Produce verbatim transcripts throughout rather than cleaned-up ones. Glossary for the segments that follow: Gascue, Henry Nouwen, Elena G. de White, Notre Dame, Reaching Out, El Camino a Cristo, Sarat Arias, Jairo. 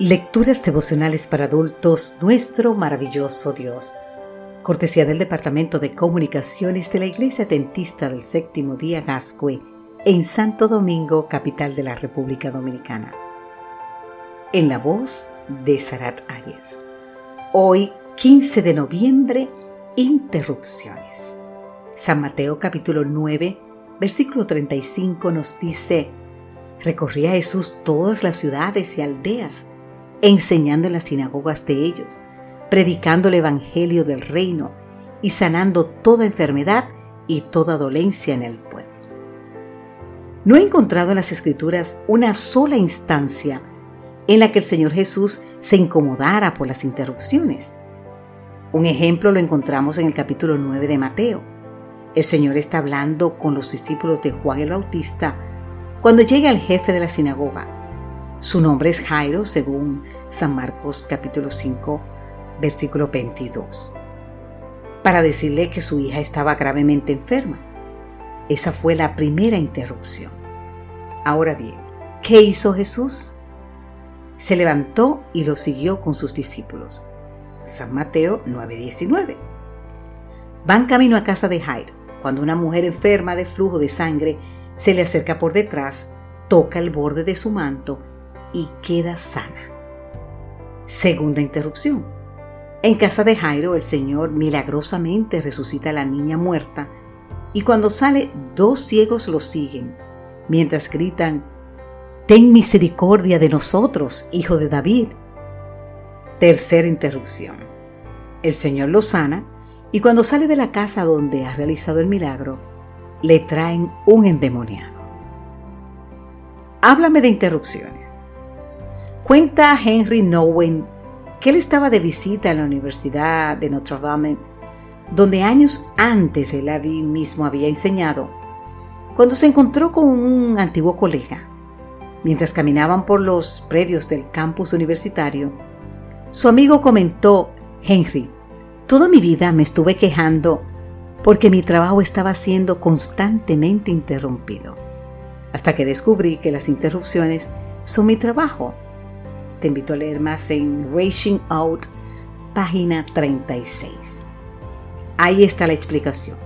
Lecturas devocionales para adultos, nuestro maravilloso Dios. Cortesía del Departamento de Comunicaciones de la Iglesia Adventista del Séptimo Día Gascue, en Santo Domingo, capital de la República Dominicana. En la voz de Sarat Arias. Hoy, quince de noviembre, interrupciones. San Mateo capítulo nueve, versículo treinta y cinco nos dice: recorría Jesús todas las ciudades y aldeas, enseñando en las sinagogas de ellos, predicando el evangelio del reino y sanando toda enfermedad y toda dolencia en el pueblo. No he encontrado en las Escrituras una sola instancia en la que el Señor Jesús se incomodara por las interrupciones. Un ejemplo lo encontramos en el capítulo nueve de Mateo. El Señor está hablando con los discípulos de Juan el Bautista cuando llega el jefe de la sinagoga. Su nombre es Jairo, según San Marcos capítulo cinco, versículo veintidós, para decirle que su hija estaba gravemente enferma. Esa fue la primera interrupción. Ahora bien, ¿qué hizo Jesús? Se levantó y lo siguió con sus discípulos. San Mateo nueve diecinueve. Van camino a casa de Jairo, cuando una mujer enferma de flujo de sangre se le acerca por detrás, toca el borde de su manto y queda sana. Segunda interrupción. En casa de Jairo, el Señor milagrosamente resucita a la niña muerta, y cuando sale, dos ciegos lo siguen, mientras gritan: «Ten misericordia de nosotros, hijo de David». Tercera interrupción. El Señor lo sana, y cuando sale de la casa donde ha realizado el milagro, le traen un endemoniado. Háblame de interrupciones. Cuenta Henry Nouwen que él estaba de visita en la Universidad de Notre Dame, donde años antes él mismo había enseñado, cuando se encontró con un antiguo colega. Mientras caminaban por los predios del campus universitario, su amigo comentó: «Henry, toda mi vida me estuve quejando porque mi trabajo estaba siendo constantemente interrumpido, hasta que descubrí que las interrupciones son mi trabajo». Te invito a leer más en Reaching Out, página treinta y seis. Ahí está la explicación.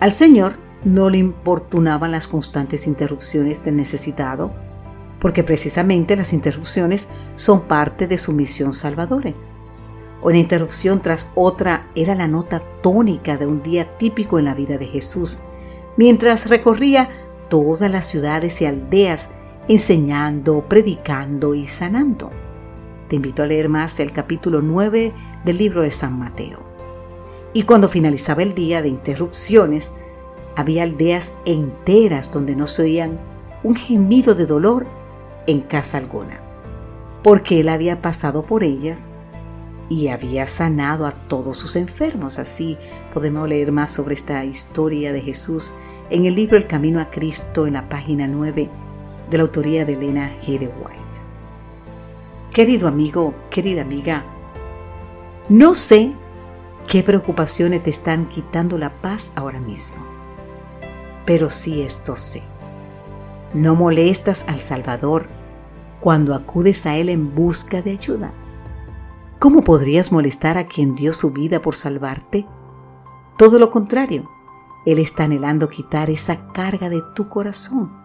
Al Señor no le importunaban las constantes interrupciones del necesitado, porque precisamente las interrupciones son parte de su misión salvadora. Una interrupción tras otra era la nota tónica de un día típico en la vida de Jesús, mientras recorría todas las ciudades y aldeas, enseñando, predicando y sanando. Te invito a leer más el capítulo nueve del libro de San Mateo. Y cuando finalizaba el día de interrupciones, había aldeas enteras donde no se oían un gemido de dolor en casa alguna, porque él había pasado por ellas y había sanado a todos sus enfermos. Así podemos leer más sobre esta historia de Jesús en el libro El Camino a Cristo, en la página nueve, de la autoría de Elena G. de White. Querido amigo, querida amiga, no sé qué preocupaciones te están quitando la paz ahora mismo, pero sí esto sé: no molestas al Salvador cuando acudes a Él en busca de ayuda. ¿Cómo podrías molestar a quien dio su vida por salvarte? Todo lo contrario, Él está anhelando quitar esa carga de tu corazón,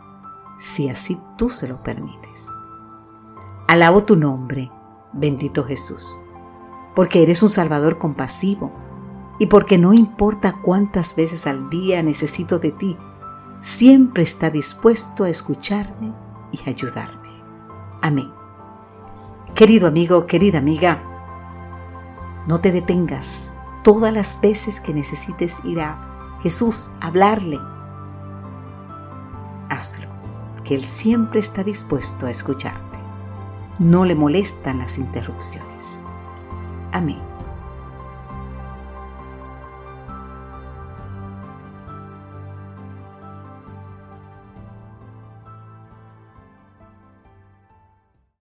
si así tú se lo permites. Alabo tu nombre, bendito Jesús, porque eres un Salvador compasivo y porque no importa cuántas veces al día necesito de ti, siempre está dispuesto a escucharme y ayudarme. Amén. Querido amigo, querida amiga, no te detengas. Todas las veces que necesites ir a Jesús, hablarle, hazlo, que Él siempre está dispuesto a escucharte. No le molestan las interrupciones. Amén.